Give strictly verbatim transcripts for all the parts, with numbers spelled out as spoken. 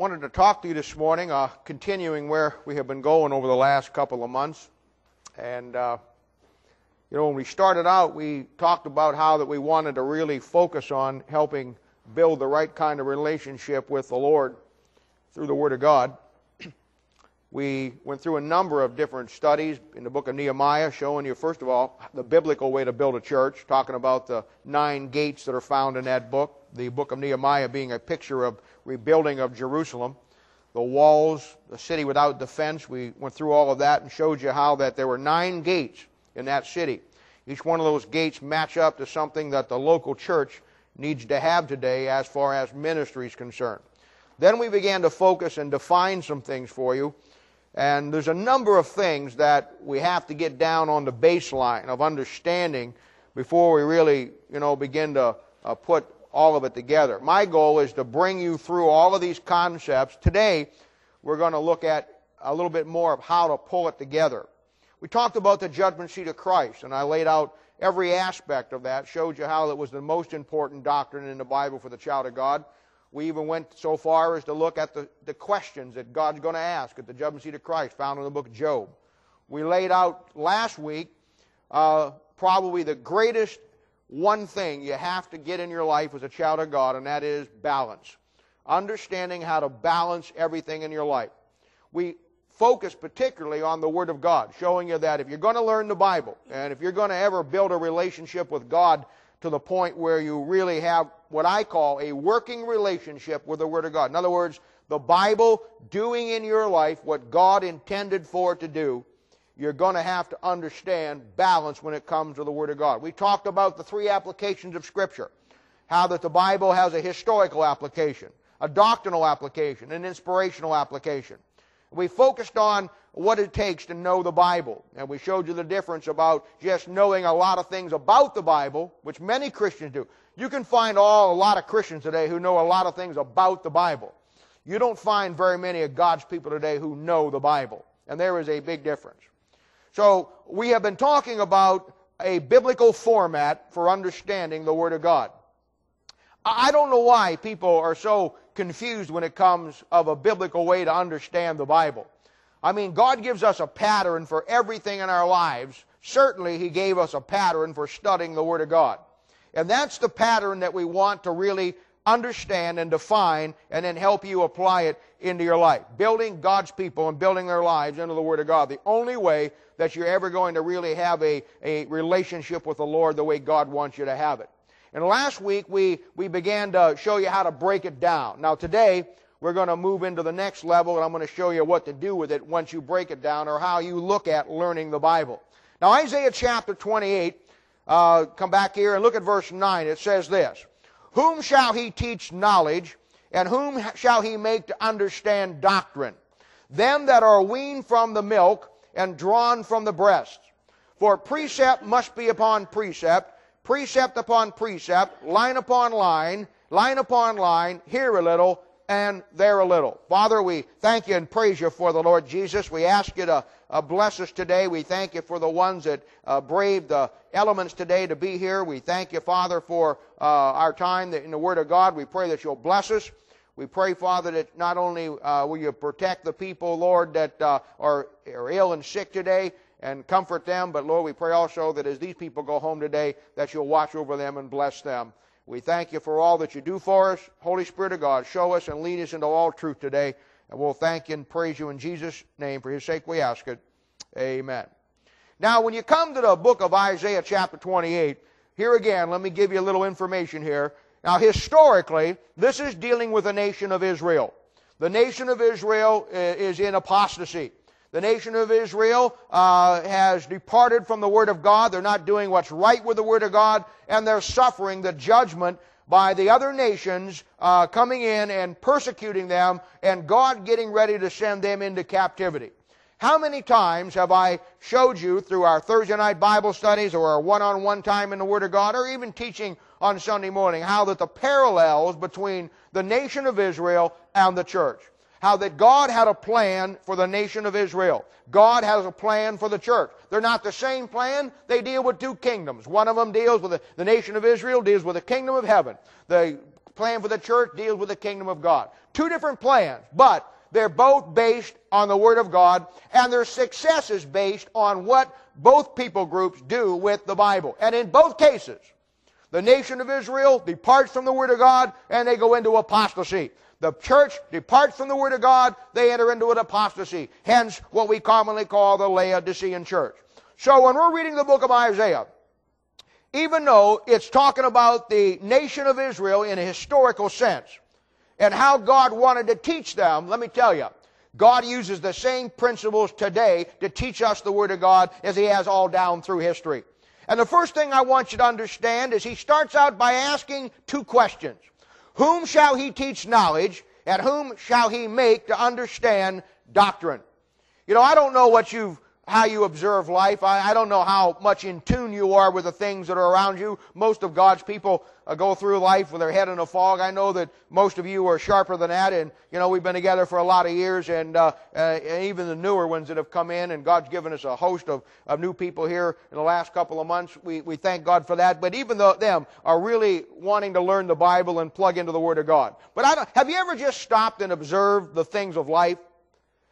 wanted to talk to you this morning, uh, continuing where we have been going over the last couple of months. And, uh, you know, when we started out, we talked about how that we wanted to really focus on helping build the right kind of relationship with the Lord through the Word of God. We went through a number of different studies in the book of Nehemiah, showing you, first of all, the biblical way to build a church, talking about the nine gates that are found in that book, the book of Nehemiah being a picture of rebuilding of Jerusalem, the walls, the city without defense. We went through all of that and showed you how that there were nine gates in that city. Each one of those gates match up to something that the local church needs to have today as far as ministry is concerned. Then we began to focus and define some things for you. And there's a number of things that we have to get down on the baseline of understanding before we really, you know, begin to uh, put all of it together. My goal is to bring you through all of these concepts. Today, we're going to look at a little bit more of how to pull it together. We talked about the judgment seat of Christ, and I laid out every aspect of that, showed you how it was the most important doctrine in the Bible for the child of God. We even went so far as to look at the, the questions that God's going to ask at the judgment seat of Christ, found in the book of Job. We laid out last week uh, probably the greatest one thing you have to get in your life as a child of God, and that is balance. Understanding how to balance everything in your life. We focused particularly on the Word of God, showing you that if you're going to learn the Bible, and if you're going to ever build a relationship with God to the point where you really have what I call a working relationship with the Word of God. In other words, the Bible doing in your life what God intended for it to do, you're going to have to understand balance when it comes to the Word of God. We talked about the three applications of Scripture, how that the Bible has a historical application, a doctrinal application, an inspirational application. We focused on what it takes to know the Bible, and we showed you the difference about just knowing a lot of things about the Bible, which many Christians do. You can find all a lot of Christians today who know a lot of things about the Bible. You don't find very many of God's people today who know the Bible, and there is a big difference. So we have been talking about a biblical format for understanding the Word of God. I don't know why people are so confused when it comes of a biblical way to understand the Bible. I mean, God gives us a pattern for everything in our lives. Certainly, He gave us a pattern for studying the Word of God. And that's the pattern that we want to really understand and define and then help you apply it into your life. Building God's people and building their lives into the Word of God. The only way that you're ever going to really have a, a relationship with the Lord the way God wants you to have it. And last week, we, we began to show you how to break it down. Now, today, we're going to move into the next level, and I'm going to show you what to do with it once you break it down, or how you look at learning the Bible. Now, Isaiah chapter twenty-eight, uh, come back here and look at verse nine. It says this, "Whom shall he teach knowledge, and whom shall he make to understand doctrine? Them that are weaned from the milk and drawn from the breast. For precept must be upon precept, precept upon precept, line upon line, line upon line, here a little, and there a little." Father, we thank you and praise you for the Lord Jesus. We ask you to uh, bless us today. We thank you for the ones that uh, braved the elements today to be here. We thank you, Father, for uh, our time in the Word of God. We pray that you'll bless us. We pray, Father, that not only uh, will you protect the people, Lord, that uh, are, are ill and sick today, and comfort them. But, Lord, we pray also that as these people go home today, that you'll watch over them and bless them. We thank you for all that you do for us. Holy Spirit of God, show us and lead us into all truth today. And we'll thank you and praise you in Jesus' name. For his sake we ask it. Amen. Now, when you come to the book of Isaiah chapter twenty-eight, here again, let me give you a little information here. Now, historically, this is dealing with the nation of Israel. The nation of Israel is in apostasy. The nation of Israel uh, has departed from the Word of God. They're not doing what's right with the Word of God, and they're suffering the judgment by the other nations uh, coming in and persecuting them, and God getting ready to send them into captivity. How many times have I showed you through our Thursday night Bible studies or our one-on-one time in the Word of God, or even teaching on Sunday morning, how that the parallels between the nation of Israel and the church. How that God had a plan for the nation of Israel. God has a plan for the church. They're not the same plan. They deal with two kingdoms. One of them deals with the, the nation of Israel, deals with the kingdom of heaven. The plan for the church deals with the kingdom of God. Two different plans, but they're both based on the Word of God, and their success is based on what both people groups do with the Bible. And in both cases, the nation of Israel departs from the Word of God, and they go into apostasy. The church departs from the Word of God, they enter into an apostasy. Hence, what we commonly call the Laodicean church. So when we're reading the book of Isaiah, even though it's talking about the nation of Israel in a historical sense, and how God wanted to teach them, let me tell you, God uses the same principles today to teach us the Word of God as He has all down through history. And the first thing I want you to understand is He starts out by asking two questions. Whom shall He teach knowledge, and whom shall He make to understand doctrine? You know, I don't know what you've how you observe life. I, I don't know how much in tune you are with the things that are around you. Most of God's people uh, go through life with their head in a fog. I know that most of you are sharper than that, and you know we've been together for a lot of years, and, uh, uh, and even the newer ones that have come in, and God's given us a host of, of new people here in the last couple of months. We, we thank God for that, but even though them are really wanting to learn the Bible and plug into the Word of God. But I don't, have you ever just stopped and observed the things of life?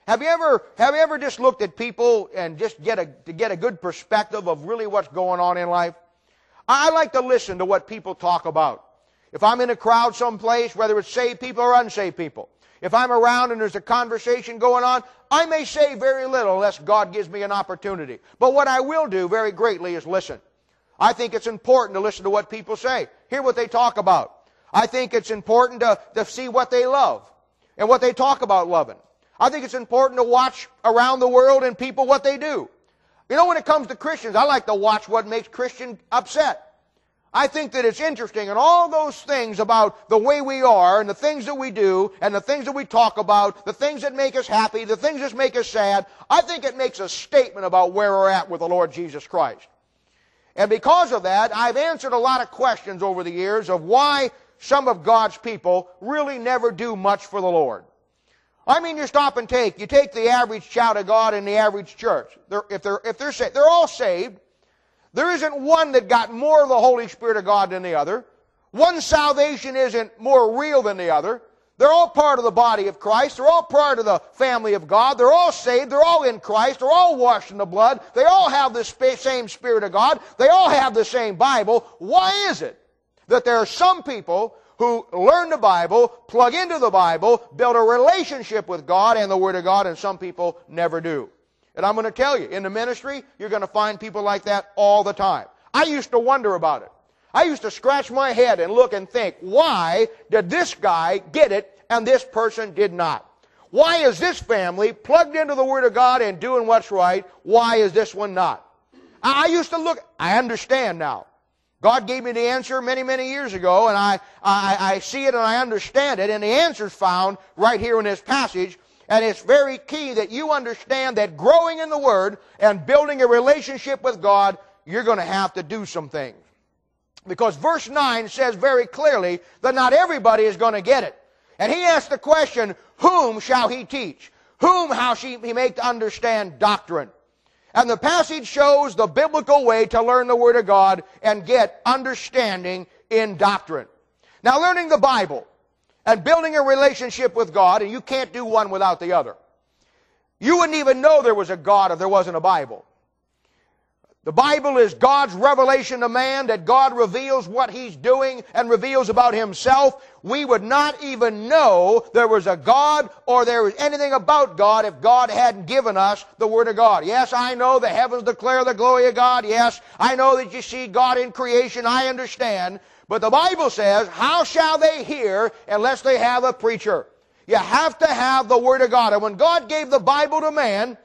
Have you ever have you ever just looked at people and just get a to get a good perspective of really what's going on in life? I like to listen to what people talk about. If I'm in a crowd someplace, whether it's saved people or unsaved people, if I'm around and there's a conversation going on, I may say very little unless God gives me an opportunity. But what I will do very greatly is listen. I think it's important to listen to what people say, hear what they talk about. I think it's important to, to see what they love and what they talk about loving. I think it's important to watch around the world and people what they do. You know, when it comes to Christians, I like to watch what makes Christians upset. I think that it's interesting, and all those things about the way we are and the things that we do and the things that we talk about, the things that make us happy, the things that make us sad, I think it makes a statement about where we're at with the Lord Jesus Christ. And because of that, I've answered a lot of questions over the years of why some of God's people really never do much for the Lord. I mean, you stop and take. You take the average child of God in the average church. They're, if they're if they're saved, they're all saved. There isn't one that got more of the Holy Spirit of God than the other. One salvation isn't more real than the other. They're all part of the body of Christ. They're all part of the family of God. They're all saved. They're all in Christ. They're all washed in the blood. They all have the same Spirit of God. They all have the same Bible. Why is it that there are some people who learn the Bible, plug into the Bible, build a relationship with God and the Word of God, and some people never do? And I'm going to tell you, in the ministry, you're going to find people like that all the time. I used to wonder about it. I used to scratch my head and look and think, why did this guy get it and this person did not? Why is this family plugged into the Word of God and doing what's right? Why is this one not? I used to look, I understand now. God gave me the answer many, many years ago, and I, I, I see it and I understand it, and the answer's found right here in this passage, and it's very key that you understand that growing in the Word and building a relationship with God, you're going to have to do some things. Because verse nine says very clearly that not everybody is going to get it. And he asks the question, whom shall he teach? Whom how she, he make to understand doctrine? And the passage shows the biblical way to learn the Word of God and get understanding in doctrine. Now, learning the Bible and building a relationship with God, and you can't do one without the other. You wouldn't even know there was a God if there wasn't a Bible. The Bible is God's revelation to man, that God reveals what He's doing and reveals about Himself. We would not even know there was a God or there was anything about God if God hadn't given us the Word of God. Yes, I know the heavens declare the glory of God. Yes, I know that you see God in creation. I understand. But the Bible says, how shall they hear unless they have a preacher? You have to have the Word of God. And when God gave the Bible to man,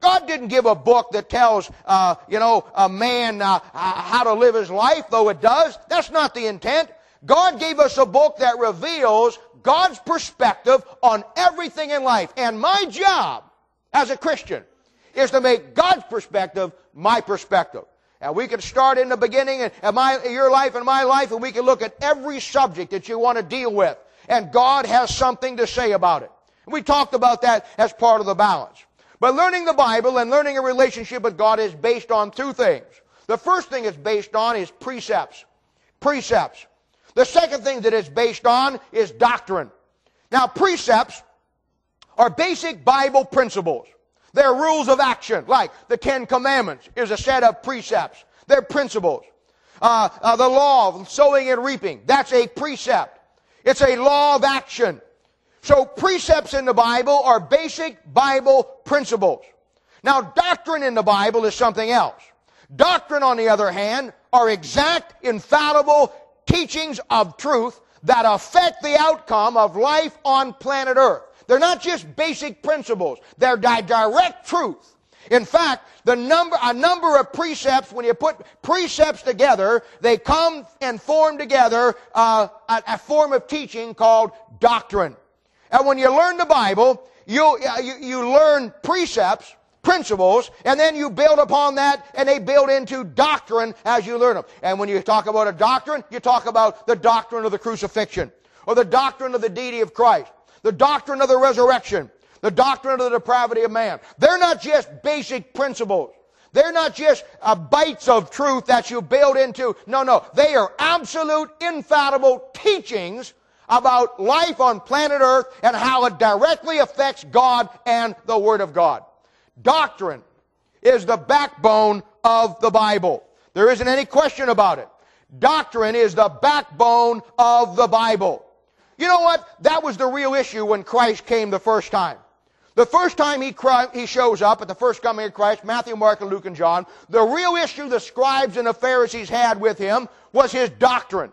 God didn't give a book that tells, uh, you know, a man uh, how to live his life, though it does. That's not the intent. God gave us a book that reveals God's perspective on everything in life. And my job as a Christian is to make God's perspective my perspective. And we can start in the beginning of my, your life and my life, and we can look at every subject that you want to deal with. And God has something to say about it. We talked about that as part of the balance. But learning the Bible and learning a relationship with God is based on two things. The first thing it's based on is precepts. Precepts. The second thing that it's based on is doctrine. Now, precepts are basic Bible principles. They're rules of action, like the Ten Commandments is a set of precepts. They're principles. Uh, uh, the law of sowing and reaping, that's a precept. It's a law of action. So precepts in the Bible are basic Bible principles. Now, doctrine in the Bible is something else. Doctrine, on the other hand, are exact, infallible teachings of truth that affect the outcome of life on planet Earth. They're not just basic principles. They're di- direct truth. In fact, the number, a number of precepts, when you put precepts together, they come and form together uh, a, a form of teaching called doctrine. And when you learn the Bible, you, you, you learn precepts, principles, and then you build upon that, and they build into doctrine as you learn them. And when you talk about a doctrine, you talk about the doctrine of the crucifixion, or the doctrine of the deity of Christ, the doctrine of the resurrection, the doctrine of the depravity of man. They're not just basic principles. They're not just uh, bites of truth that you build into. No, no. They are absolute, infallible teachings about life on planet Earth and how it directly affects God and the Word of God. Doctrine is the backbone of the Bible. There isn't any question about it. Doctrine is the backbone of the Bible. You know what? That was the real issue when Christ came the first time. The first time he, cry, he shows up at the first coming of Christ, Matthew, Mark, and Luke, and John, the real issue the scribes and the Pharisees had with him was his doctrine.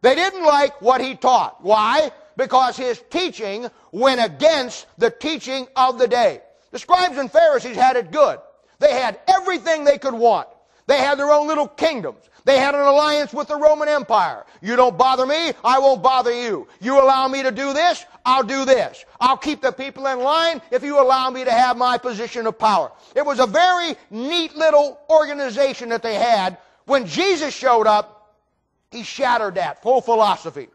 They didn't like what he taught. Why? Because his teaching went against the teaching of the day. The scribes and Pharisees had it good. They had everything they could want. They had their own little kingdoms. They had an alliance with the Roman Empire. You don't bother me, I won't bother you. You allow me to do this, I'll do this. I'll keep the people in line if you allow me to have my position of power. It was a very neat little organization that they had. When Jesus showed up, he shattered that whole philosophy.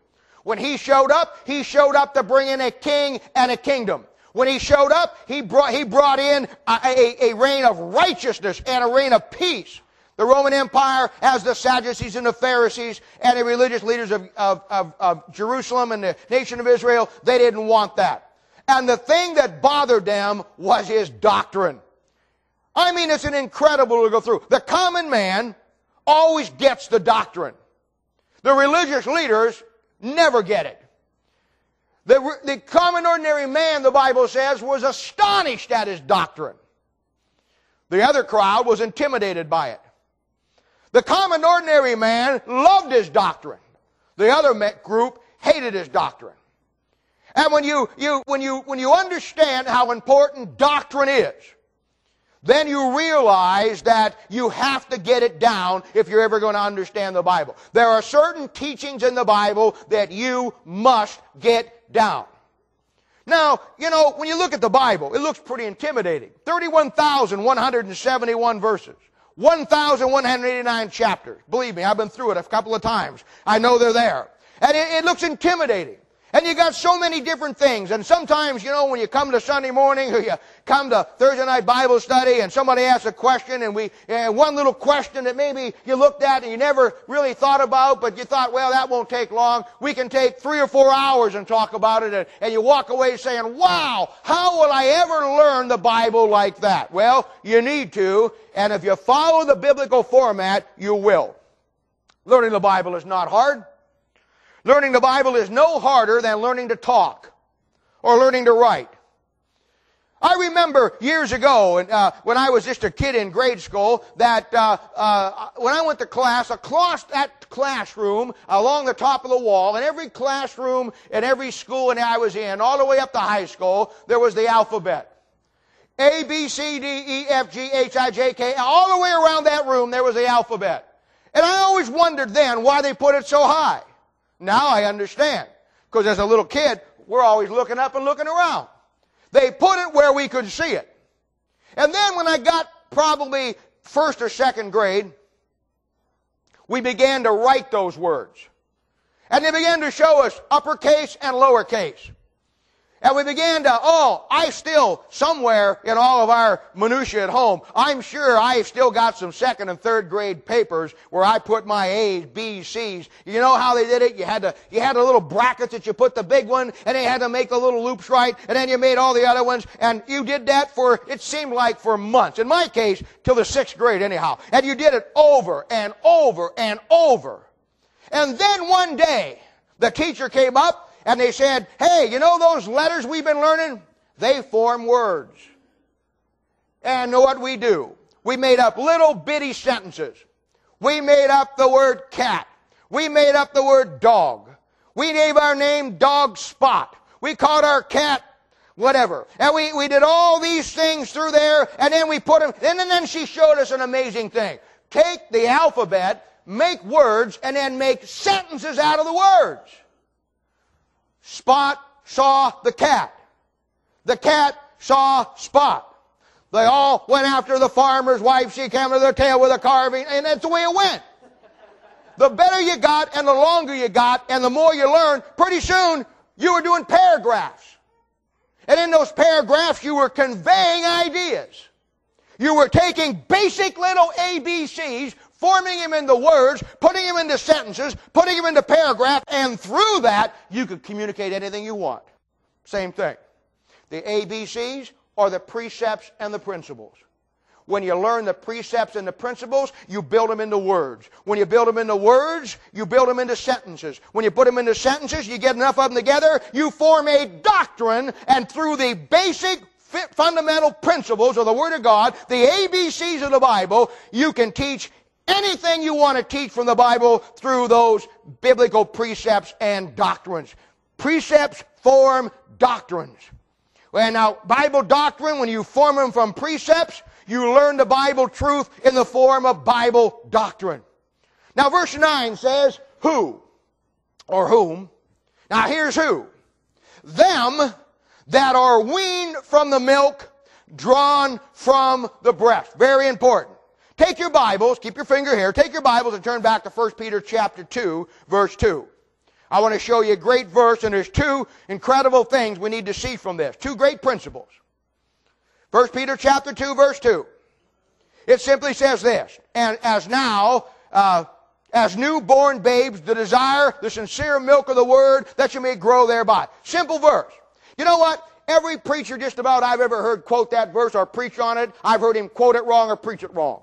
When he showed up, he showed up to bring in a king and a kingdom. When he showed up, he brought, he brought in a, a, a reign of righteousness and a reign of peace. The Roman Empire, as the Sadducees and the Pharisees and the religious leaders of, of, of, of Jerusalem and the nation of Israel, they didn't want that. And the thing that bothered them was his doctrine. I mean, it's an incredible to go through. The common man always gets the doctrine. The religious leaders never get it. The, the common ordinary man, the Bible says, was astonished at his doctrine. The other crowd was intimidated by it. The common ordinary man loved his doctrine. The other group hated his doctrine. And when you, you, when you, when you understand how important doctrine is, then you realize that you have to get it down if you're ever going to understand the Bible. There are certain teachings in the Bible that you must get down. Now, you know, when you look at the Bible, it looks pretty intimidating. thirty-one thousand one hundred seventy-one verses. one thousand one hundred eighty-nine chapters. Believe me, I've been through it a couple of times. I know they're there. And it, it looks intimidating. And you got so many different things. And sometimes, you know, when you come to Sunday morning or you come to Thursday night Bible study and somebody asks a question and we, and one little question that maybe you looked at and you never really thought about, but you thought, well, that won't take long. We can take three or four hours and talk about it. And, and you walk away saying, wow, how will I ever learn the Bible like that? Well, you need to. And if you follow the biblical format, you will. Learning the Bible is not hard. Learning the Bible is no harder than learning to talk or learning to write. I remember years ago, and uh, when I was just a kid in grade school, that uh, uh, when I went to class, across that classroom, along the top of the wall, in every classroom, in every school that I was in, all the way up to high school, there was the alphabet. A, B, C, D, E, F, G, H, I, J, K. All the way around that room, there was the alphabet. And I always wondered then why they put it so high. Now I understand, because as a little kid, we're always looking up and looking around. They put it where we could see it. And then when I got probably first or second grade, we began to write those words. And they began to show us uppercase and lowercase. And we began to, oh, I still, somewhere in all of our minutiae at home, I'm sure I've still got some second and third grade papers where I put my A's, B's, C's. You know how they did it? You had to, you had a little brackets that you put the big one, and they had to make the little loops right, and then you made all the other ones, and you did that for, it seemed like for months. In my case, till the sixth grade anyhow. And you did it over and over and over. And then one day, the teacher came up, and they said, hey, you know those letters we've been learning? They form words. And what we do? We made up little bitty sentences. We made up the word cat. We made up the word dog. We gave our name Dog Spot. We called our cat whatever. And we, we did all these things through there, and then we put them, and then she showed us an amazing thing. Take the alphabet, make words, and then make sentences out of the words. Spot saw the cat. The cat saw Spot. They all went after the farmer's wife. She came to their tail with a carving, and that's the way it went. The better you got, and the longer you got, and the more you learned, pretty soon you were doing paragraphs. And in those paragraphs, you were conveying ideas. You were taking basic little A B Cs, forming them into words, putting them into sentences, putting them into paragraphs, and through that, you could communicate anything you want. Same thing. The A B Cs are the precepts and the principles. When you learn the precepts and the principles, you build them into words. When you build them into words, you build them into sentences. When you put them into sentences, you get enough of them together, you form a doctrine, and through the basic fundamental principles of the Word of God, the A B Cs of the Bible, you can teach anything you want to teach from the Bible through those biblical precepts and doctrines. Precepts form doctrines. And now, Bible doctrine, when you form them from precepts, you learn the Bible truth in the form of Bible doctrine. Now, verse nine says, who, or whom. Now, here's who. Them that are weaned from the milk, drawn from the breast. Very important. Take your Bibles, keep your finger here, take your Bibles and turn back to First Peter chapter two, verse two. I want to show you a great verse, and there's two incredible things we need to see from this. Two great principles. First Peter chapter two, verse two. It simply says this, and as now, uh, as newborn babes, the desire, the sincere milk of the word, that you may grow thereby. Simple verse. You know what? Every preacher just about I've ever heard quote that verse or preach on it, I've heard him quote it wrong or preach it wrong.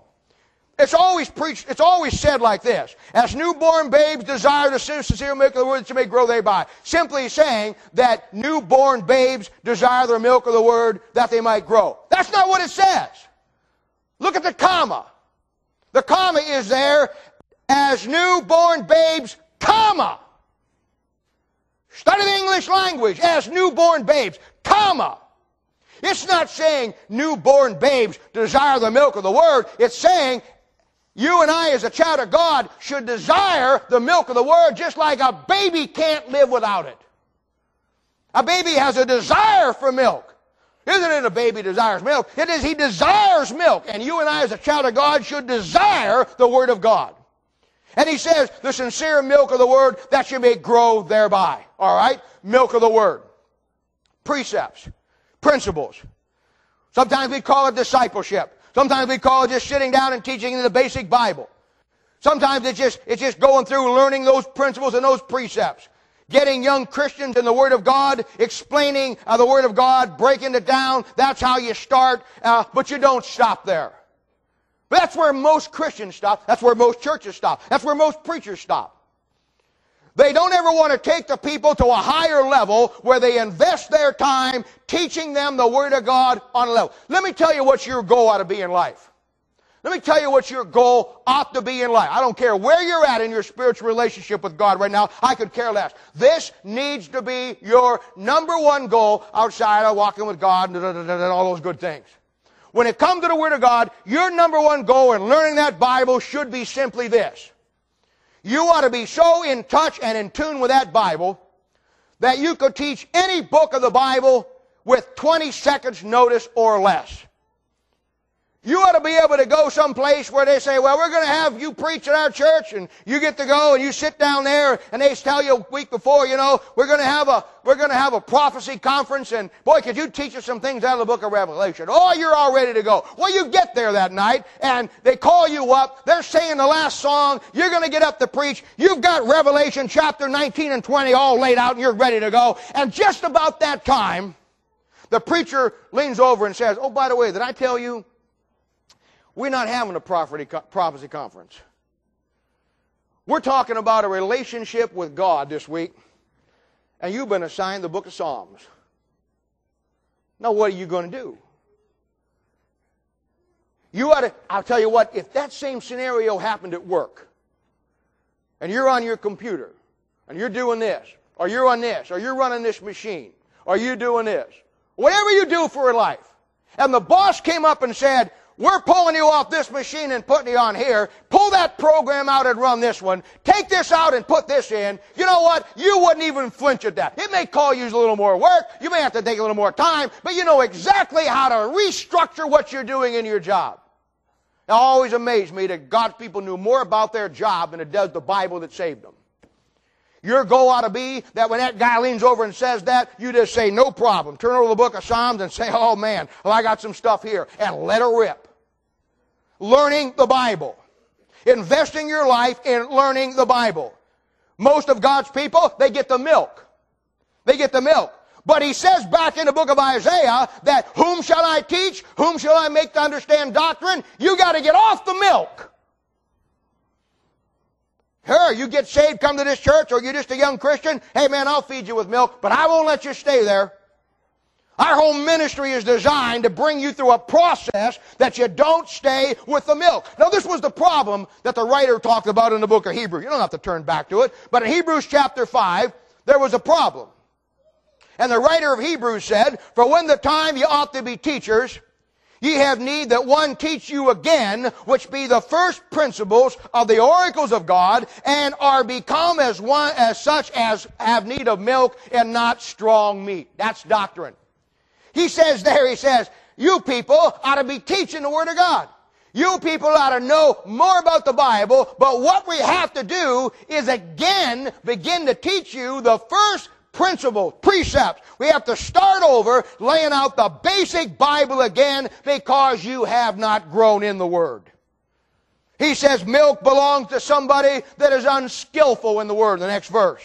It's always preached, it's always said like this. As newborn babes desire the sincere milk of the word that you may grow thereby. Simply saying that newborn babes desire the milk of the word that they might grow. That's not what it says. Look at the comma. The comma is there. As newborn babes, comma. Study the English language. As newborn babes, comma. It's not saying newborn babes desire the milk of the word. It's saying you and I as a child of God should desire the milk of the Word just like a baby can't live without it. A baby has a desire for milk. Isn't it a baby desires milk? It is he desires milk. And you and I as a child of God should desire the Word of God. And he says, the sincere milk of the Word, that you may grow thereby. All right? Milk of the Word. Precepts. Principles. Sometimes we call it discipleship. Sometimes we call it just sitting down and teaching the basic Bible. Sometimes it's just, it's just going through learning those principles and those precepts. Getting young Christians in the Word of God, explaining uh, the Word of God, breaking it down. That's how you start, uh, but you don't stop there. But that's where most Christians stop. That's where most churches stop. That's where most preachers stop. They don't ever want to take the people to a higher level where they invest their time teaching them the Word of God on a level. Let me tell you what your goal ought to be in life. Let me tell you what your goal ought to be in life. I don't care where you're at in your spiritual relationship with God right now. I could care less. This needs to be your number one goal outside of walking with God and all those good things. When it comes to the Word of God, your number one goal in learning that Bible should be simply this. You ought to be so in touch and in tune with that Bible that you could teach any book of the Bible with twenty seconds notice or less. You ought to be able to go someplace where they say, well, we're going to have you preach at our church, and you get to go and you sit down there, and they tell you a week before, you know, we're going to have a, we're going to have a prophecy conference, and boy, could you teach us some things out of the book of Revelation. Oh, you're all ready to go. Well, you get there that night, and they call you up. They're saying the last song. You're going to get up to preach. You've got Revelation chapter nineteen and twenty all laid out, and you're ready to go. And just about that time, the preacher leans over and says, oh, by the way, did I tell you? We're not having a prophecy conference. We're talking about a relationship with God this week, and you've been assigned the book of Psalms. Now, what are you going to do? You ought to, I'll tell you what, if that same scenario happened at work, and you're on your computer, and you're doing this, or you're on this, or you're running this machine, or you're doing this, whatever you do for life, and the boss came up and said, we're pulling you off this machine and putting you on here. Pull that program out and run this one. Take this out and put this in. You know what? You wouldn't even flinch at that. It may call you a little more work. You may have to take a little more time. But you know exactly how to restructure what you're doing in your job. It always amazed me that God's people knew more about their job than it does the Bible that saved them. Your goal ought to be that when that guy leans over and says that, you just say, no problem. Turn over the book of Psalms and say, oh man, well, I got some stuff here. And let her rip. Learning the Bible. Investing your life in learning the Bible. Most of God's people, they get the milk. They get the milk. But he says back in the book of Isaiah that whom shall I teach? Whom shall I make to understand doctrine? You got to get off the milk. Here, you get saved, come to this church, or you're just a young Christian. Hey man, I'll feed you with milk, but I won't let you stay there. Our whole ministry is designed to bring you through a process that you don't stay with the milk. Now, this was the problem that the writer talked about in the book of Hebrews. You don't have to turn back to it. But in Hebrews chapter five, there was a problem. And the writer of Hebrews said, for when the time ye ought to be teachers, ye have need that one teach you again, which be the first principles of the oracles of God, and are become as one as such as have need of milk and not strong meat. That's doctrine. He says there, he says, you people ought to be teaching the Word of God. You people ought to know more about the Bible, but what we have to do is again begin to teach you the first principles, precepts. We have to start over laying out the basic Bible again because you have not grown in the Word. He says milk belongs to somebody that is unskillful in the Word, the next verse.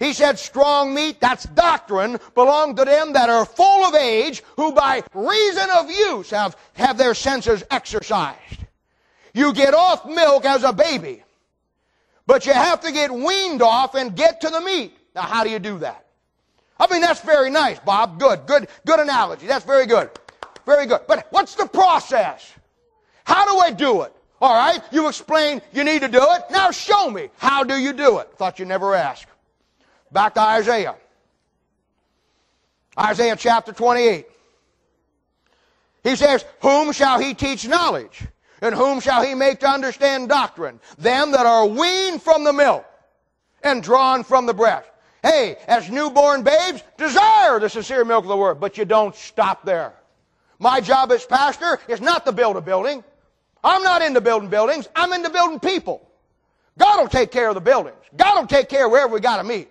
He said strong meat, that's doctrine, belong to them that are full of age, who by reason of use have, have their senses exercised. You get off milk as a baby, but you have to get weaned off and get to the meat. Now, how do you do that? I mean, that's very nice, Bob. Good, good, good analogy. That's very good. Very good. But what's the process? How do I do it? All right, you explain you need to do it. Now show me. How do you do it? Thought you never asked. Back to Isaiah. Isaiah chapter twenty-eight. He says, whom shall he teach knowledge? And whom shall he make to understand doctrine? Them that are weaned from the milk and drawn from the breast. Hey, as newborn babes, desire the sincere milk of the word. But you don't stop there. My job as pastor is not to build a building. I'm not into building buildings. I'm into building people. God will take care of the buildings. God will take care of wherever we got to meet.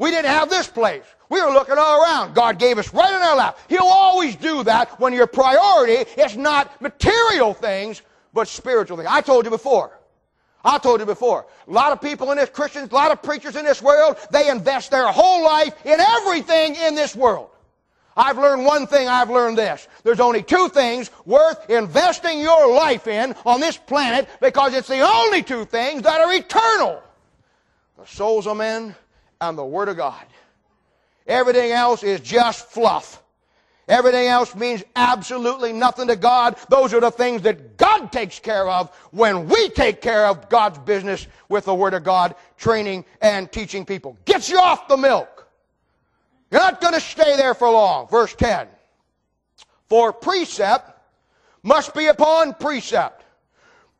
We didn't have this place. We were looking all around. God gave us right in our lap. He'll always do that when your priority is not material things, but spiritual things. I told you before. I told you before. A lot of people in this, Christians, a lot of preachers in this world, they invest their whole life in everything in this world. I've learned one thing. I've learned this. There's only two things worth investing your life in on this planet, because it's the only two things that are eternal. The souls of men and the Word of God. Everything else is just fluff. Everything else means absolutely nothing to God. Those are the things that God takes care of when we take care of God's business with the Word of God, training and teaching people. Get you off the milk. You're not going to stay there for long. Verse ten. For precept must be upon precept.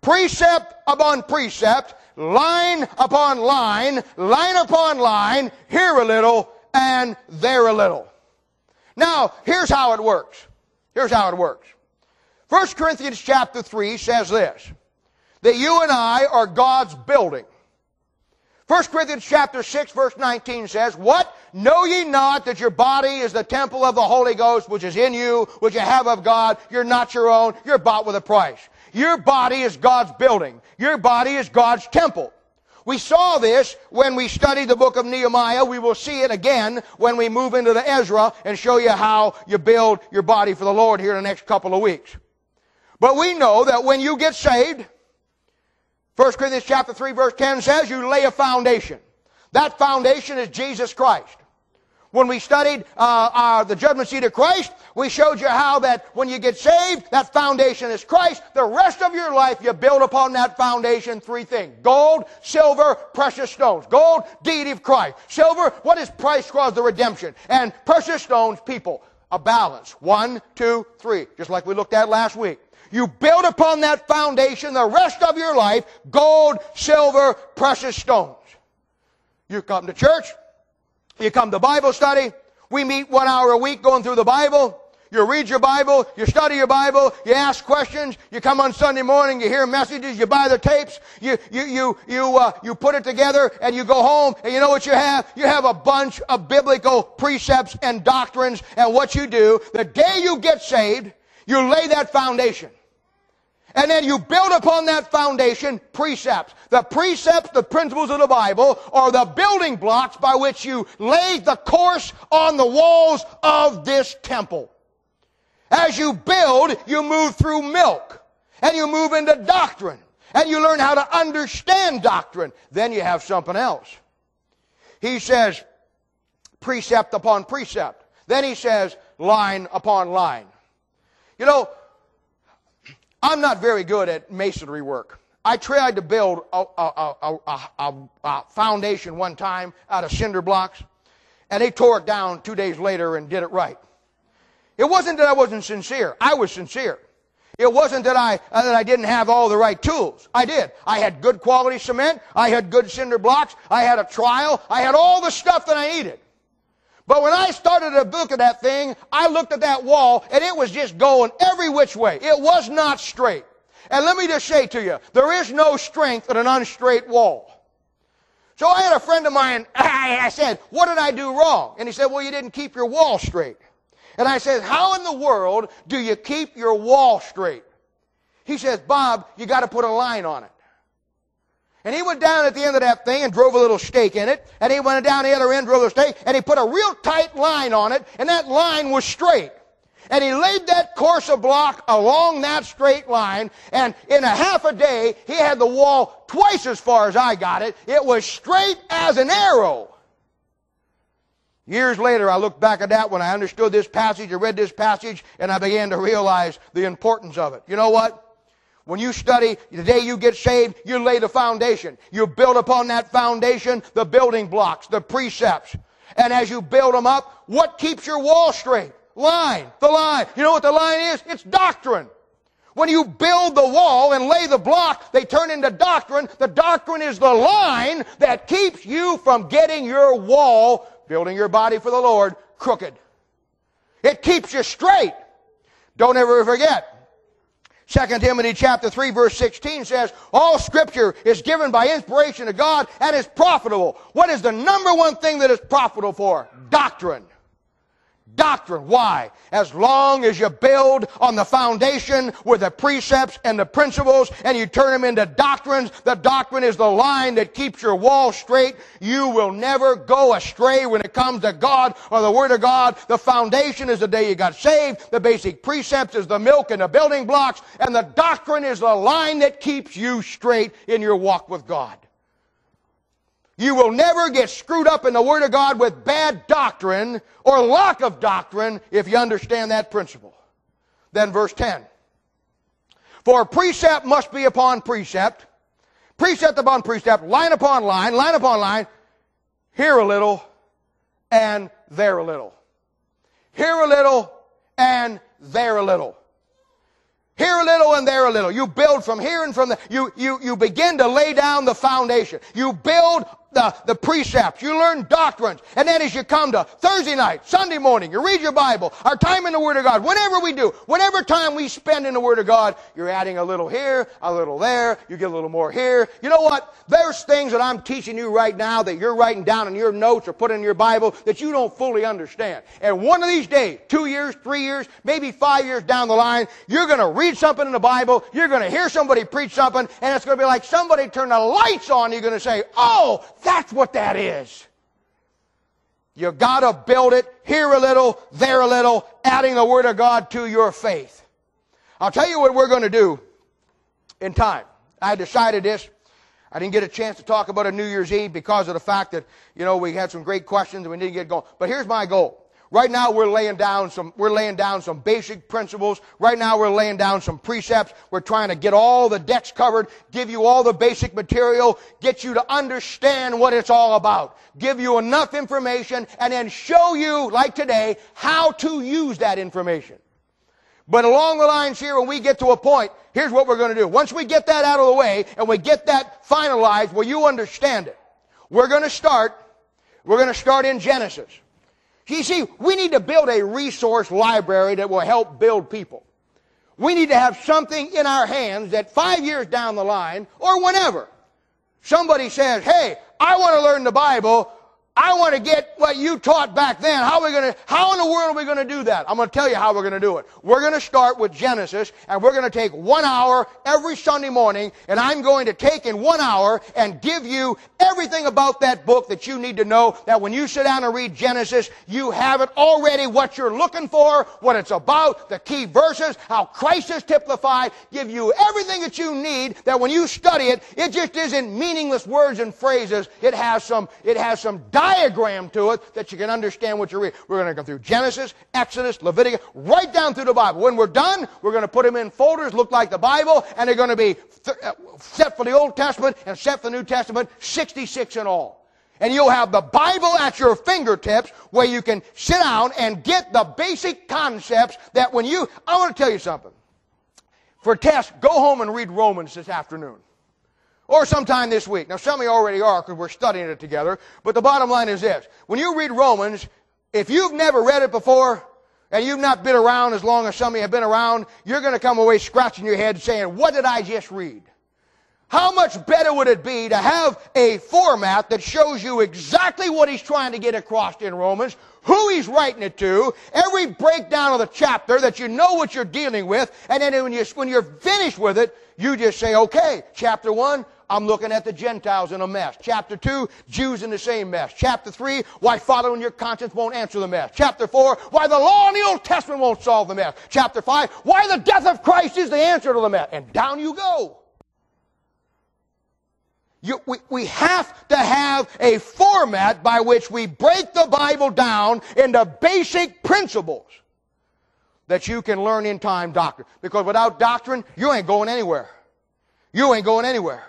Precept upon precept. Line upon line, line upon line, here a little and there a little. Now, here's how it works. Here's how it works. First Corinthians chapter three says this, that you and I are God's building. First Corinthians chapter six verse nineteen says, what? Know ye not that your body is the temple of the Holy Ghost which is in you, which you have of God? You're not your own. You're bought with a price. Your body is God's building. Your body is God's temple. We saw this when we studied the book of Nehemiah. We will see it again when we move into the Ezra and show you how you build your body for the Lord here in the next couple of weeks. But we know that when you get saved, First Corinthians chapter three verse ten says you lay a foundation. That foundation is Jesus Christ. When we studied uh, our, the judgment seat of Christ, we showed you how that when you get saved, that foundation is Christ. The rest of your life, you build upon that foundation three things. Gold, silver, precious stones. Gold, deity of Christ. Silver, what is price cause the redemption? And precious stones, people. A balance. One, two, three. Just like we looked at last week. You build upon that foundation the rest of your life, gold, silver, precious stones. You come to church, you come to Bible study, we meet one hour a week going through the Bible, you read your Bible, you study your Bible, you ask questions, you come on Sunday morning, you hear messages, you buy the tapes, you, you, you, you, uh, you put it together and you go home and you know what you have? You have a bunch of biblical precepts and doctrines, and what you do, the day you get saved, you lay that foundation. And then you build upon that foundation precepts. The precepts, the principles of the Bible, are the building blocks by which you lay the course on the walls of this temple. As you build, you move through milk, and you move into doctrine, and you learn how to understand doctrine. Then you have something else. He says, precept upon precept. Then he says, line upon line. You know, I'm not very good at masonry work. I tried to build a, a, a, a, a, a foundation one time out of cinder blocks, and they tore it down two days later and did it right. It wasn't that I wasn't sincere. I was sincere. It wasn't that I uh, that I didn't have all the right tools. I did. I had good quality cement. I had good cinder blocks. I had a trowel. I had all the stuff that I needed. But when I started to look at that thing, I looked at that wall, and it was just going every which way. It was not straight. And let me just say to you, there is no strength in an unstraight wall. So I had a friend of mine, I said, what did I do wrong? And he said, well, you didn't keep your wall straight. And I said, how in the world do you keep your wall straight? He says, Bob, you got to put a line on it. And he went down at the end of that thing and drove a little stake in it. And he went down the other end, drove a stake, and he put a real tight line on it. And that line was straight. And he laid that course of block along that straight line. And in a half a day, he had the wall twice as far as I got it. It was straight as an arrow. Years later, I looked back at that when I understood this passage, I read this passage, and I began to realize the importance of it. You know what? When you study, the day you get saved, you lay the foundation. You build upon that foundation the building blocks, the precepts. And as you build them up, what keeps your wall straight? Line, the line. You know what the line is? It's doctrine. When you build the wall and lay the block, they turn into doctrine. The doctrine is the line that keeps you from getting your wall, building your body for the Lord, crooked. It keeps you straight. Don't ever forget. Second Timothy chapter three verse sixteen says, all scripture is given by inspiration of God and is profitable. What is the number one thing that is profitable for? Doctrine. Doctrine. Why? As long as you build on the foundation with the precepts and the principles and you turn them into doctrines, the doctrine is the line that keeps your wall straight. You will never go astray when it comes to God or the Word of God. The foundation is the day you got saved. The basic precepts is the milk and the building blocks. And the doctrine is the line that keeps you straight in your walk with God. You will never get screwed up in the Word of God with bad doctrine or lack of doctrine if you understand that principle. Then verse ten. For precept must be upon precept, precept upon precept, line upon line, line upon line, here a little and there a little. Here a little and there a little. Here a little and there a little. You build from here and from there. You, you, you begin to lay down the foundation. You build the, the precepts. You learn doctrines. And then as you come to Thursday night, Sunday morning, you read your Bible, our time in the Word of God, whatever we do, whatever time we spend in the Word of God, you're adding a little here, a little there, you get a little more here. You know what? There's things that I'm teaching you right now that you're writing down in your notes or putting in your Bible that you don't fully understand. And one of these days, two years, three years, maybe five years down the line, you're going to read something in the Bible, you're going to hear somebody preach something, and it's going to be like somebody turned the lights on, you're going to say, oh, that's what that is. You got to build it here a little, there a little, adding the Word of God to your faith. I'll tell you what we're going to do in time. I decided this. I didn't get a chance to talk about it New Year's Eve because of the fact that, you know, we had some great questions and we didn't get going. But here's my goal. Right now we're laying down some, we're laying down some basic principles. Right now we're laying down some precepts. We're trying to get all the decks covered, give you all the basic material, get you to understand what it's all about, give you enough information, and then show you, like today, how to use that information. But along the lines here, when we get to a point, here's what we're going to do. Once we get that out of the way and we get that finalized, well, you understand it. We're going to start, we're going to start in Genesis. You see, we need to build a resource library that will help build people. We need to have something in our hands that five years down the line, or whenever, somebody says, hey, I want to learn the Bible. I want to get what you taught back then. How are we going to, how in the world are we going to do that? I'm going to tell you how we're going to do it. We're going to start with Genesis, and we're going to take one hour every Sunday morning, and I'm going to take in one hour and give you everything about that book that you need to know, that when you sit down and read Genesis, you have it already, what you're looking for, what it's about, the key verses, how Christ is typified, give you everything that you need, that when you study it, it just isn't meaningless words and phrases. It has some, it has some diagram to it that you can understand what you read. We're going to go through Genesis, Exodus, Leviticus, right down through the Bible. When we're done, we're going to put them in folders, look like the Bible, and they're going to be set for the Old Testament and set for the New Testament, sixty-six in all. And you'll have the Bible at your fingertips where you can sit down and get the basic concepts that when you... I want to tell you something. For test, go home and read Romans this afternoon. Or sometime this week. Now, some of you already are because we're studying it together. But the bottom line is this. When you read Romans, if you've never read it before, and you've not been around as long as some of you have been around, you're going to come away scratching your head saying, what did I just read? How much better would it be to have a format that shows you exactly what he's trying to get across in Romans, who he's writing it to, every breakdown of the chapter that you know what you're dealing with, and then when, you, when you're finished with it, you just say, okay, chapter one, I'm looking at the Gentiles in a mess. Chapter two, Jews in the same mess. Chapter three, why following your conscience won't answer the mess. Chapter four, why the law in the Old Testament won't solve the mess. Chapter five, why the death of Christ is the answer to the mess. And down you go. You, we, we have to have a format by which we break the Bible down into basic principles that you can learn in time doctrine. Because without doctrine, you ain't going anywhere. You ain't going anywhere.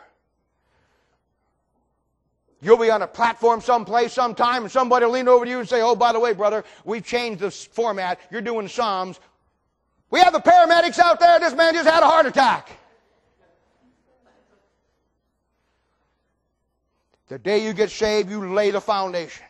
You'll be on a platform someplace sometime, and somebody will lean over to you and say, oh, by the way, brother, we've changed the format. You're doing Psalms. We have the paramedics out there. This man just had a heart attack. The day you get saved, you lay the foundation.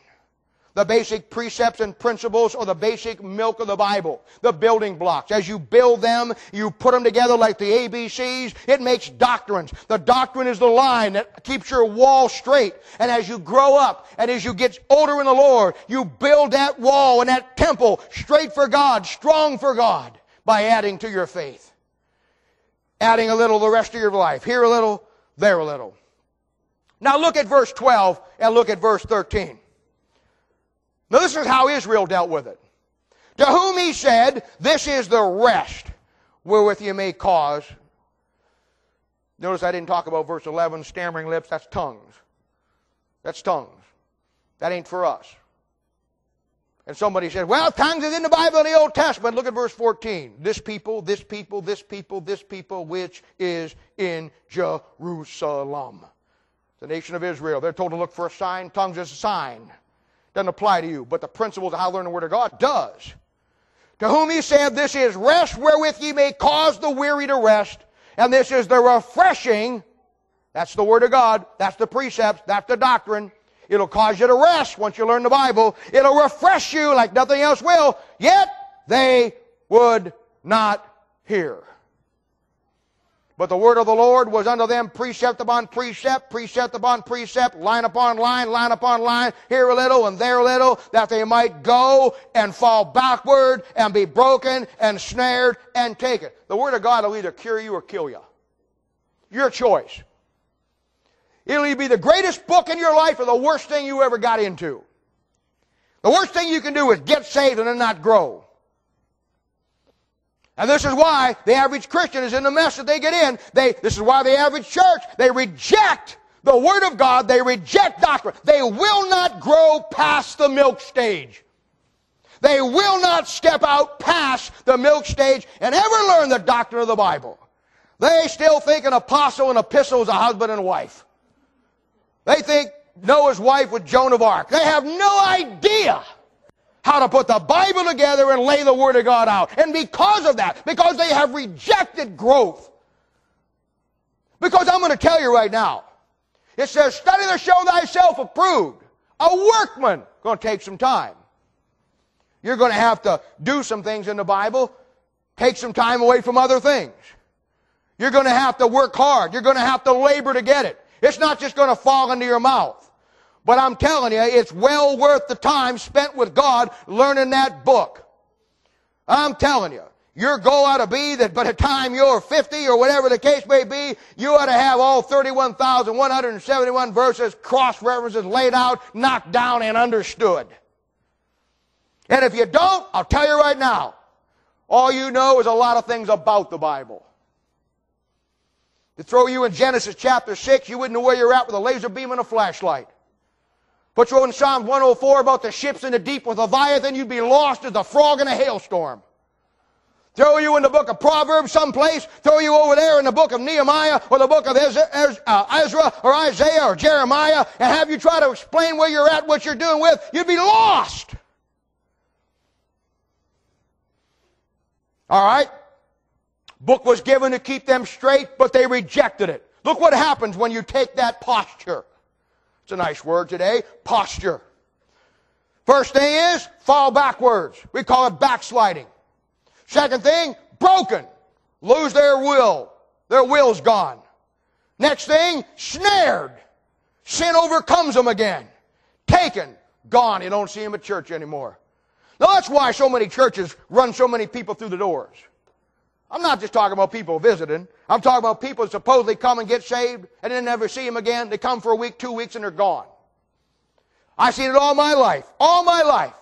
The basic precepts and principles are the basic milk of the Bible, the building blocks. As you build them, you put them together like the A B Cs. It makes doctrines. The doctrine is the line that keeps your wall straight. And as you grow up and as you get older in the Lord, you build that wall and that temple straight for God, strong for God, by adding to your faith. Adding a little the rest of your life. Here a little, there a little. Now look at verse twelve and look at verse thirteen. Now this is how Israel dealt with it. To whom he said, this is the rest wherewith you may cause. Notice I didn't talk about verse eleven, stammering lips. That's tongues. That's tongues. That ain't for us. And somebody said, well, tongues is in the Bible in the Old Testament. Look at verse fourteen. This people, this people, this people, this people, which is in Jerusalem. The nation of Israel. They're told to look for a sign. Tongues is a sign. Doesn't apply to you, but the principles of how to learn the Word of God does. To whom he said, this is rest wherewith ye may cause the weary to rest, and this is the refreshing, that's the Word of God, that's the precepts, that's the doctrine, It'll cause you to rest once you learn the Bible. It'll refresh you like nothing else will. Yet they would not hear. But the word of the Lord was unto them precept upon precept, precept upon precept, line upon line, line upon line, here a little and there a little, that they might go and fall backward and be broken and snared and taken. The word of God will either cure you or kill you. Your choice. It'll either be the greatest book in your life or the worst thing you ever got into. The worst thing you can do is get saved and then not grow. And this is why the average Christian is in the mess that they get in. They, this is why the average church, they reject the Word of God. They reject doctrine. They will not grow past the milk stage. They will not step out past the milk stage and ever learn the doctrine of the Bible. They still think an apostle and epistle is a husband and wife. They think Noah's wife was Joan of Arc. They have no idea how to put the Bible together and lay the Word of God out. And because of that, because they have rejected growth. Because I'm going to tell you right now, it says, study to show thyself approved. A workman. Going to take some time. You're going to have to do some things in the Bible. Take some time away from other things. You're going to have to work hard. You're going to have to labor to get it. It's not just going to fall into your mouth. But I'm telling you, it's well worth the time spent with God learning that book. I'm telling you, your goal ought to be that by the time you're fifty or whatever the case may be, you ought to have all thirty-one thousand one hundred seventy-one verses, cross-references laid out, knocked down, and understood. And if you don't, I'll tell you right now, all you know is a lot of things about the Bible. To throw you in Genesis chapter six, you wouldn't know where you're at with a laser beam and a flashlight. Put you in Psalm one oh four about the ships in the deep with Leviathan, you'd be lost as a frog in a hailstorm. Throw you in the book of Proverbs someplace, throw you over there in the book of Nehemiah or the book of Ezra or Isaiah or Jeremiah, and have you try to explain where you're at, what you're doing with, you'd be lost. All right? Book was given to keep them straight, but they rejected it. Look what happens when you take that posture. It's a nice word today, posture. First thing is, fall backwards. We call it backsliding. Second thing, broken. Lose their will. Their will's gone. Next thing, snared. Sin overcomes them again. Taken. Gone. You don't see them at church anymore. Now that's why so many churches run so many people through the doors. I'm not just talking about people visiting. I'm talking about people that supposedly come and get saved and then never see them again. They come for a week, two weeks, and they're gone. I've seen it all my life. All my life.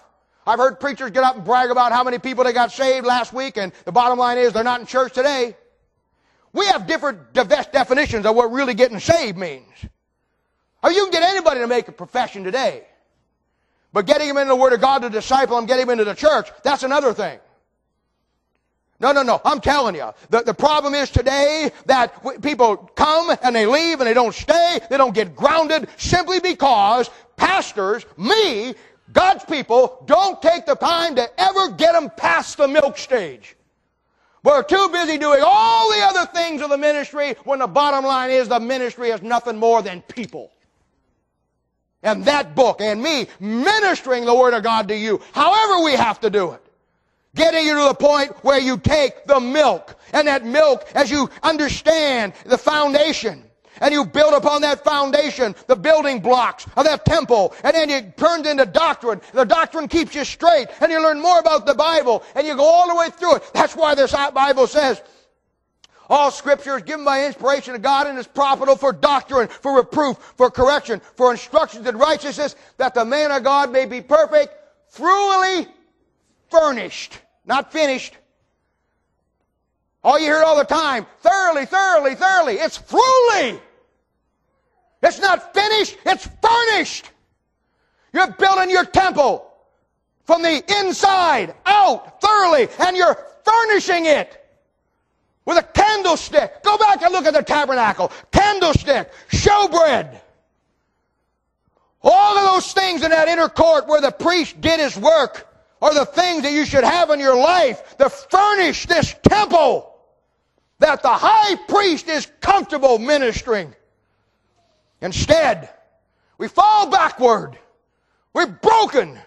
I've heard preachers get up and brag about how many people they got saved last week, and the bottom line is they're not in church today. We have different definitions of what really getting saved means. I mean, you can get anybody to make a profession today. But getting them into the Word of God to disciple them, getting them into the church, that's another thing. No, no, no. I'm telling you. The, the problem is today that w- people come and they leave and they don't stay. They don't get grounded simply because pastors, me, God's people, don't take the time to ever get them past the milk stage. We're too busy doing all the other things of the ministry when the bottom line is the ministry is nothing more than people. And that book and me ministering the Word of God to you, however we have to do it. Getting you to the point where you take the milk, and that milk, as you understand the foundation, and you build upon that foundation, the building blocks of that temple, and then you turn into doctrine. The doctrine keeps you straight, and you learn more about the Bible, and you go all the way through it. That's why this Bible says, all Scripture is given by inspiration of God and is profitable for doctrine, for reproof, for correction, for instructions in righteousness, that the man of God may be perfect, thoroughly furnished, not finished. All you hear all the time, thoroughly, thoroughly, thoroughly. It's thoroughly. It's not finished, it's furnished. You're building your temple from the inside out thoroughly, and you're furnishing it with a candlestick. Go back and look at the tabernacle. Candlestick, showbread. All of those things in that inner court where the priest did his work are the things that you should have in your life to furnish this temple that the high priest is comfortable ministering. Instead, We fall backward. We're broken,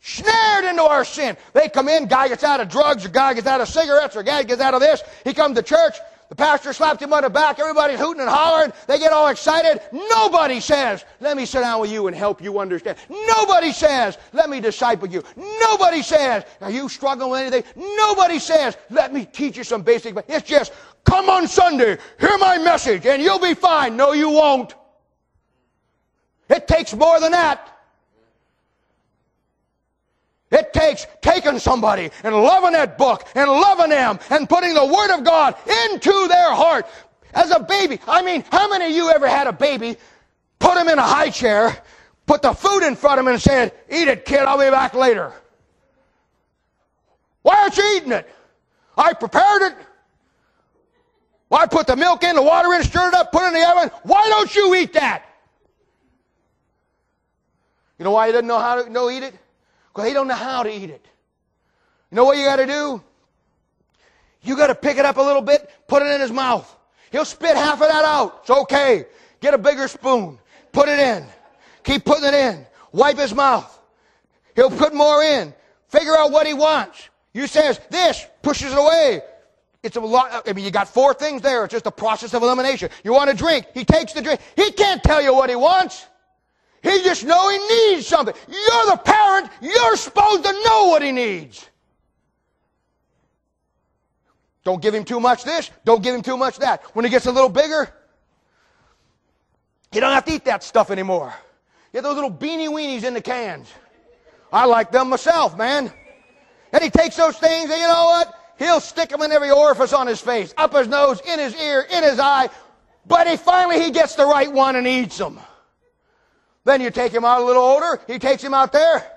snared into our sin. They come in, guy gets out of drugs, or guy gets out of cigarettes, or guy gets out of this. He comes to church, the pastor slapped him on the back, everybody's hooting and hollering, they get all excited. Nobody says, let me sit down with you and help you understand. Nobody says, let me disciple you. Nobody says, are you struggling with anything? Nobody says, let me teach you some basic. It's just, come on Sunday, hear my message, and you'll be fine. No, you won't. It takes more than that. It takes taking somebody and loving that book and loving them and putting the Word of God into their heart. As a baby, I mean, how many of you ever had a baby, put him in a high chair, put the food in front of him and said, eat it, kid, I'll be back later. Why aren't you eating it? I prepared it. Well, I put the milk in, the water in, stirred it up, put it in the oven. Why don't you eat that? You know why he doesn't know how to know eat it? Because they don't know how to eat it. You know what you got to do? You got to pick it up a little bit, put it in his mouth. He'll spit half of that out. It's okay. Get a bigger spoon. Put it in. Keep putting it in. Wipe his mouth. He'll put more in. Figure out what he wants. You says this, pushes it away. It's a lot. I mean, you got four things there. It's just a process of elimination. You want a drink? He takes the drink. He can't tell you what he wants. He just knows he needs something. You're the parent. You're supposed to know what he needs. Don't give him too much this. Don't give him too much that. When he gets a little bigger, he don't have to eat that stuff anymore. You have those little beanie weenies in the cans. I like them myself, man. And he takes those things, and you know what? He'll stick them in every orifice on his face, up his nose, in his ear, in his eye. But he finally he gets the right one and eats them. Then you take him out a little older. He takes him out there,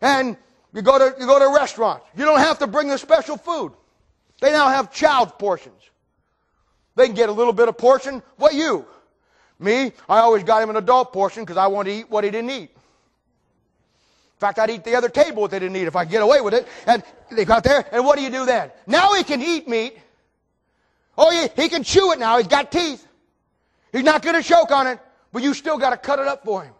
and you go to you go to a restaurant. You don't have to bring the special food. They now have child portions. They can get a little bit of portion. What you? Me? I always got him an adult portion because I wanted to eat what he didn't eat. In fact, I'd eat the other table what they didn't eat if I could get away with it. And they got there. And what do you do then? Now he can eat meat. Oh, yeah, he can chew it now. He's got teeth. He's not going to choke on it. But you still got to cut it up for him.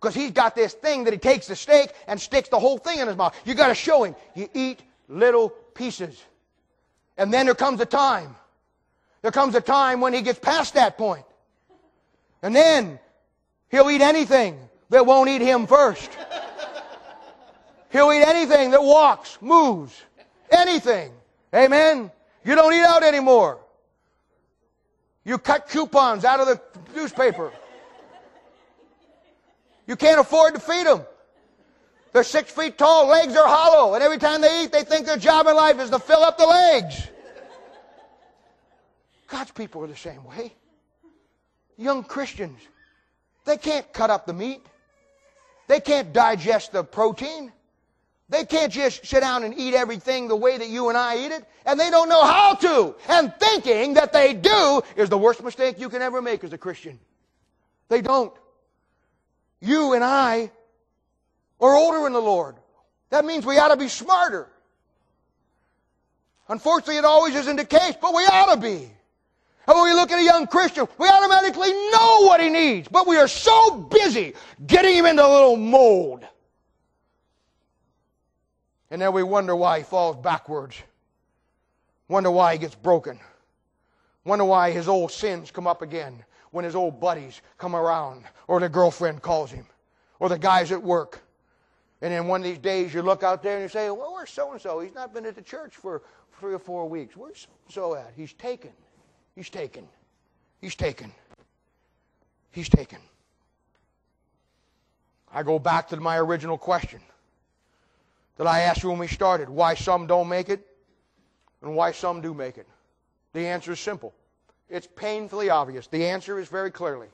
Because he's got this thing that he takes the steak and sticks the whole thing in his mouth. You got to show him. You eat little pieces. And then there comes a time. There comes a time when he gets past that point. And then he'll eat anything that won't eat him first. He'll eat anything that walks, moves, anything. Amen? You don't eat out anymore. You cut coupons out of the newspaper. You can't afford to feed them. They're six feet tall, legs are hollow, and every time they eat, they think their job in life is to fill up the legs. God's people are the same way. Young Christians, they can't cut up the meat. They can't digest the protein. They can't just sit down and eat everything the way that you and I eat it, and they don't know how to. And thinking that they do is the worst mistake you can ever make as a Christian. They don't. You and I are older in the Lord. That means we ought to be smarter. Unfortunately, it always isn't the case, but we ought to be. And when we look at a young Christian, we automatically know what he needs, but we are so busy getting him into a little mold. And then we wonder why he falls backwards. Wonder why he gets broken. Wonder why his old sins come up again. When his old buddies come around, or the girlfriend calls him, or the guys at work. And then one of these days you look out there and you say, well, where's so-and-so? He's not been at the church for three or four weeks. Where's so-and-so at? He's taken. He's taken. He's taken. He's taken. I go back to my original question that I asked you when we started, why some don't make it and why some do make it. The answer is simple. It's painfully obvious. The answer is very clearly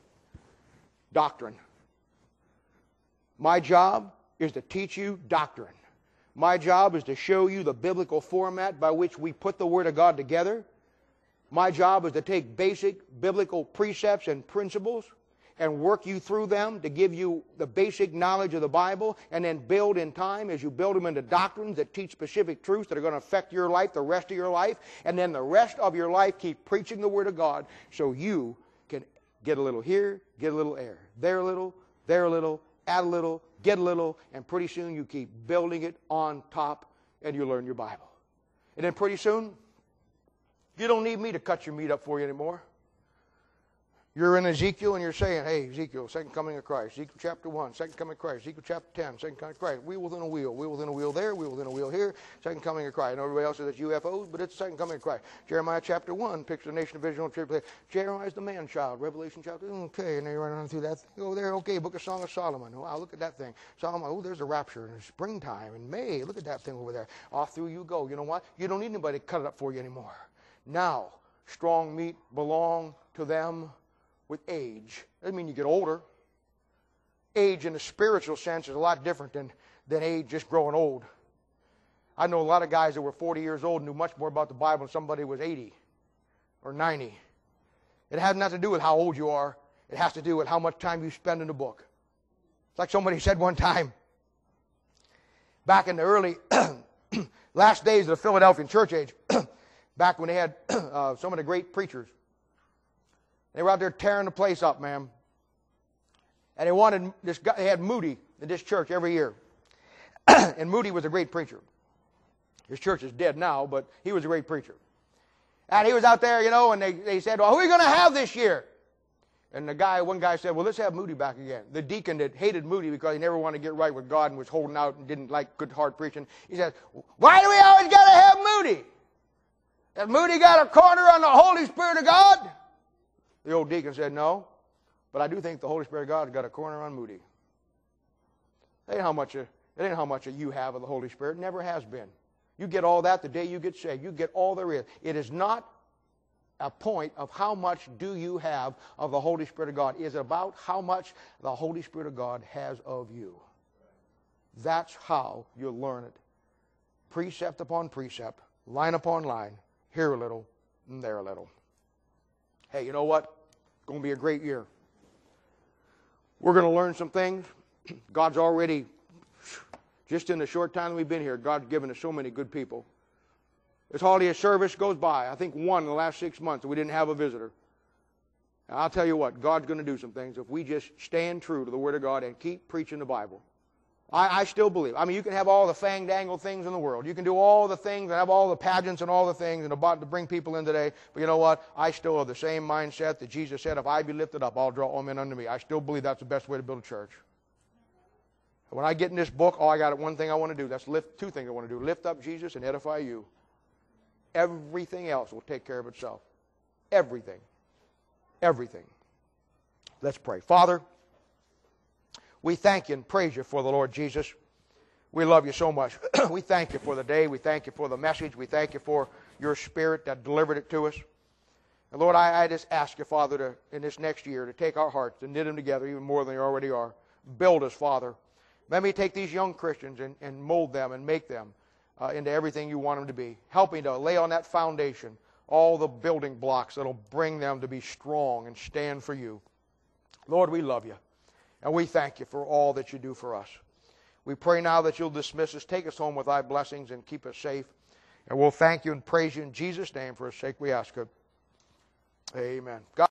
doctrine. My job is to teach you doctrine. My job is to show you the biblical format by which we put the Word of God together. My job is to take basic biblical precepts and principles and work you through them to give you the basic knowledge of the Bible, and then build in time as you build them into doctrines that teach specific truths that are going to affect your life, the rest of your life, and then the rest of your life keep preaching the Word of God so you can get a little here, get a little there, there a little, there a little, add a little, get a little, and pretty soon you keep building it on top and you learn your Bible. And then pretty soon, you don't need me to cut your meat up for you anymore. You're in Ezekiel and you're saying, hey, Ezekiel, second coming of Christ, Ezekiel chapter one, second coming of Christ, Ezekiel chapter ten, second coming of Christ, wheel within a wheel, wheel within a wheel there, wheel within a wheel here, second coming of Christ. I know everybody else says it's U F Os, but it's second coming of Christ. Jeremiah chapter one, picture the nation of Israel. Jeremiah's the man-child, Revelation chapter, okay, and they run on through that thing. Oh, there, okay, Book of Song of Solomon. Wow, look at that thing. Solomon, oh, there's a rapture in springtime in May. Look at that thing over there. Off through you go. You know what? You don't need anybody to cut it up for you anymore. Now, strong meat belong to them with age. Doesn't mean you get older. Age in the spiritual sense is a lot different than, than age just growing old. I know a lot of guys that were forty years old and knew much more about the Bible than somebody who was eighty or ninety. It has nothing to do with how old you are. It has to do with how much time you spend in the book. It's like somebody said one time, back in the early last days of the Philadelphian church age, back when they had uh, some of the great preachers, they were out there tearing the place up, ma'am. And they wanted this guy, they had Moody in this church every year. And Moody was a great preacher. His church is dead now, but he was a great preacher. And he was out there, you know, and they, they said, well, who are we going to have this year? And the guy, one guy said, well, let's have Moody back again. The deacon that hated Moody because he never wanted to get right with God and was holding out and didn't like good hard preaching. He said, why do we always got to have Moody? Has Moody got a corner on the Holy Spirit of God? The old deacon said, no, but I do think the Holy Spirit of God has got a corner on Moody. It ain't how much, it ain't how much you have of the Holy Spirit. It never has been. You get all that the day you get saved. You get all there is. It is not a point of how much do you have of the Holy Spirit of God. It is about how much the Holy Spirit of God has of you. That's how you learn it. Precept upon precept, line upon line, here a little and there a little. Hey, you know what? It's going to be a great year. We're going to learn some things. God's already, just in the short time we've been here, God's given us so many good people. This holiday service goes by. I think one in the last six months we didn't have a visitor. And I'll tell you what, God's going to do some things if we just stand true to the Word of God and keep preaching the Bible. I, I still believe. I mean, you can have all the fang-dangled things in the world. You can do all the things and have all the pageants and all the things and about to bring people in today. But you know what? I still have the same mindset that Jesus said, if I be lifted up, I'll draw all men unto me. I still believe that's the best way to build a church. When I get in this book, oh, I got one thing I want to do. That's lift, two things I want to do. Lift up Jesus and edify you. Everything else will take care of itself. Everything. Everything. Let's pray. Father, we thank you and praise you for the Lord Jesus. We love you so much. We thank you for the day. We thank you for the message. We thank you for your Spirit that delivered it to us. And Lord, I, I just ask you, Father, to, in this next year, to take our hearts and knit them together even more than they already are. Build us, Father. Let me take these young Christians and, and mold them and make them uh, into everything you want them to be. Help me to lay on that foundation all the building blocks that will bring them to be strong and stand for you. Lord, we love you. And we thank you for all that you do for us. We pray now that you'll dismiss us, take us home with thy blessings, and keep us safe. And we'll thank you and praise you in Jesus' name. For his sake we ask it. Amen. God